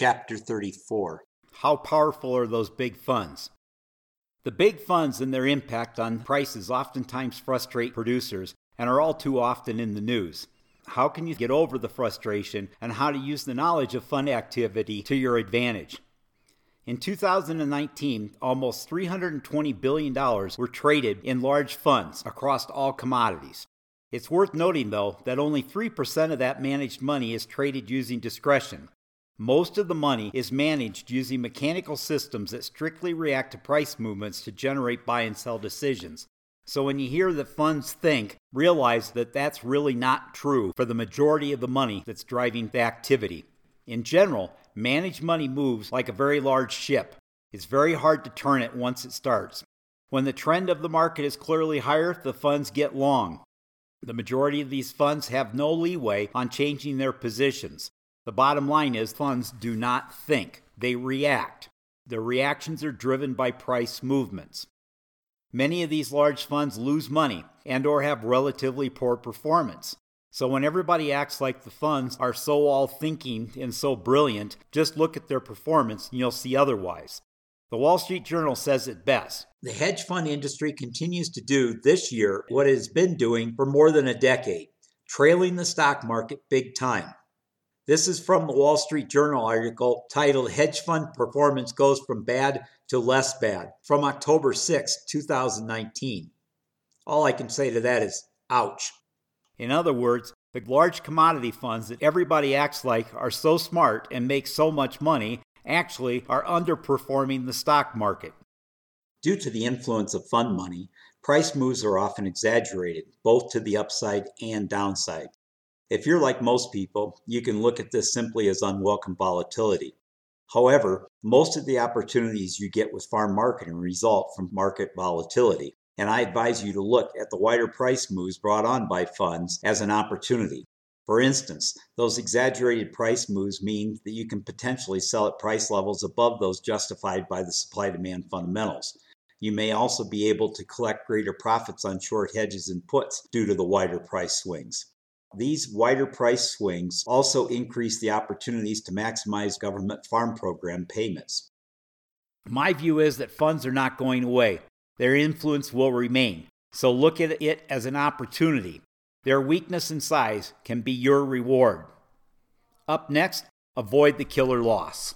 Chapter 34. How powerful are those big funds? The big funds and their impact on prices oftentimes frustrate producers and are all too often in the news. How can you get over the frustration and how to use the knowledge of fund activity to your advantage? In 2019, almost $320 billion were traded in large funds across all commodities. It's worth noting, though, that only 3% of that managed money is traded using discretion. Most of the money is managed using mechanical systems that strictly react to price movements to generate buy and sell decisions. So when you hear that funds think, realize that that's really not true for the majority of the money that's driving the activity. In general, managed money moves like a very large ship. It's very hard to turn it once it starts. When the trend of the market is clearly higher, the funds get long. The majority of these funds have no leeway on changing their positions. The bottom line is funds do not think. They react. Their reactions are driven by price movements. Many of these large funds lose money and/or have relatively poor performance. So when everybody acts like the funds are so all-thinking and so brilliant, just look at their performance and you'll see otherwise. The Wall Street Journal says it best. The hedge fund industry continues to do this year what it has been doing for more than a decade, trailing the stock market big time. This is from the Wall Street Journal article titled Hedge Fund Performance Goes from Bad to Less Bad from October 6, 2019. All I can say to that is, ouch. In other words, the large commodity funds that everybody acts like are so smart and make so much money actually are underperforming the stock market. Due to the influence of fund money, price moves are often exaggerated, both to the upside and downside. If you're like most people, you can look at this simply as unwelcome volatility. However, most of the opportunities you get with farm marketing result from market volatility, and I advise you to look at the wider price moves brought on by funds as an opportunity. For instance, those exaggerated price moves mean that you can potentially sell at price levels above those justified by the supply-demand fundamentals. You may also be able to collect greater profits on short hedges and puts due to the wider price swings. These wider price swings also increase the opportunities to maximize government farm program payments. My view is that funds are not going away. Their influence will remain. So look at it as an opportunity. Their weakness and size can be your reward. Up next, avoid the killer loss.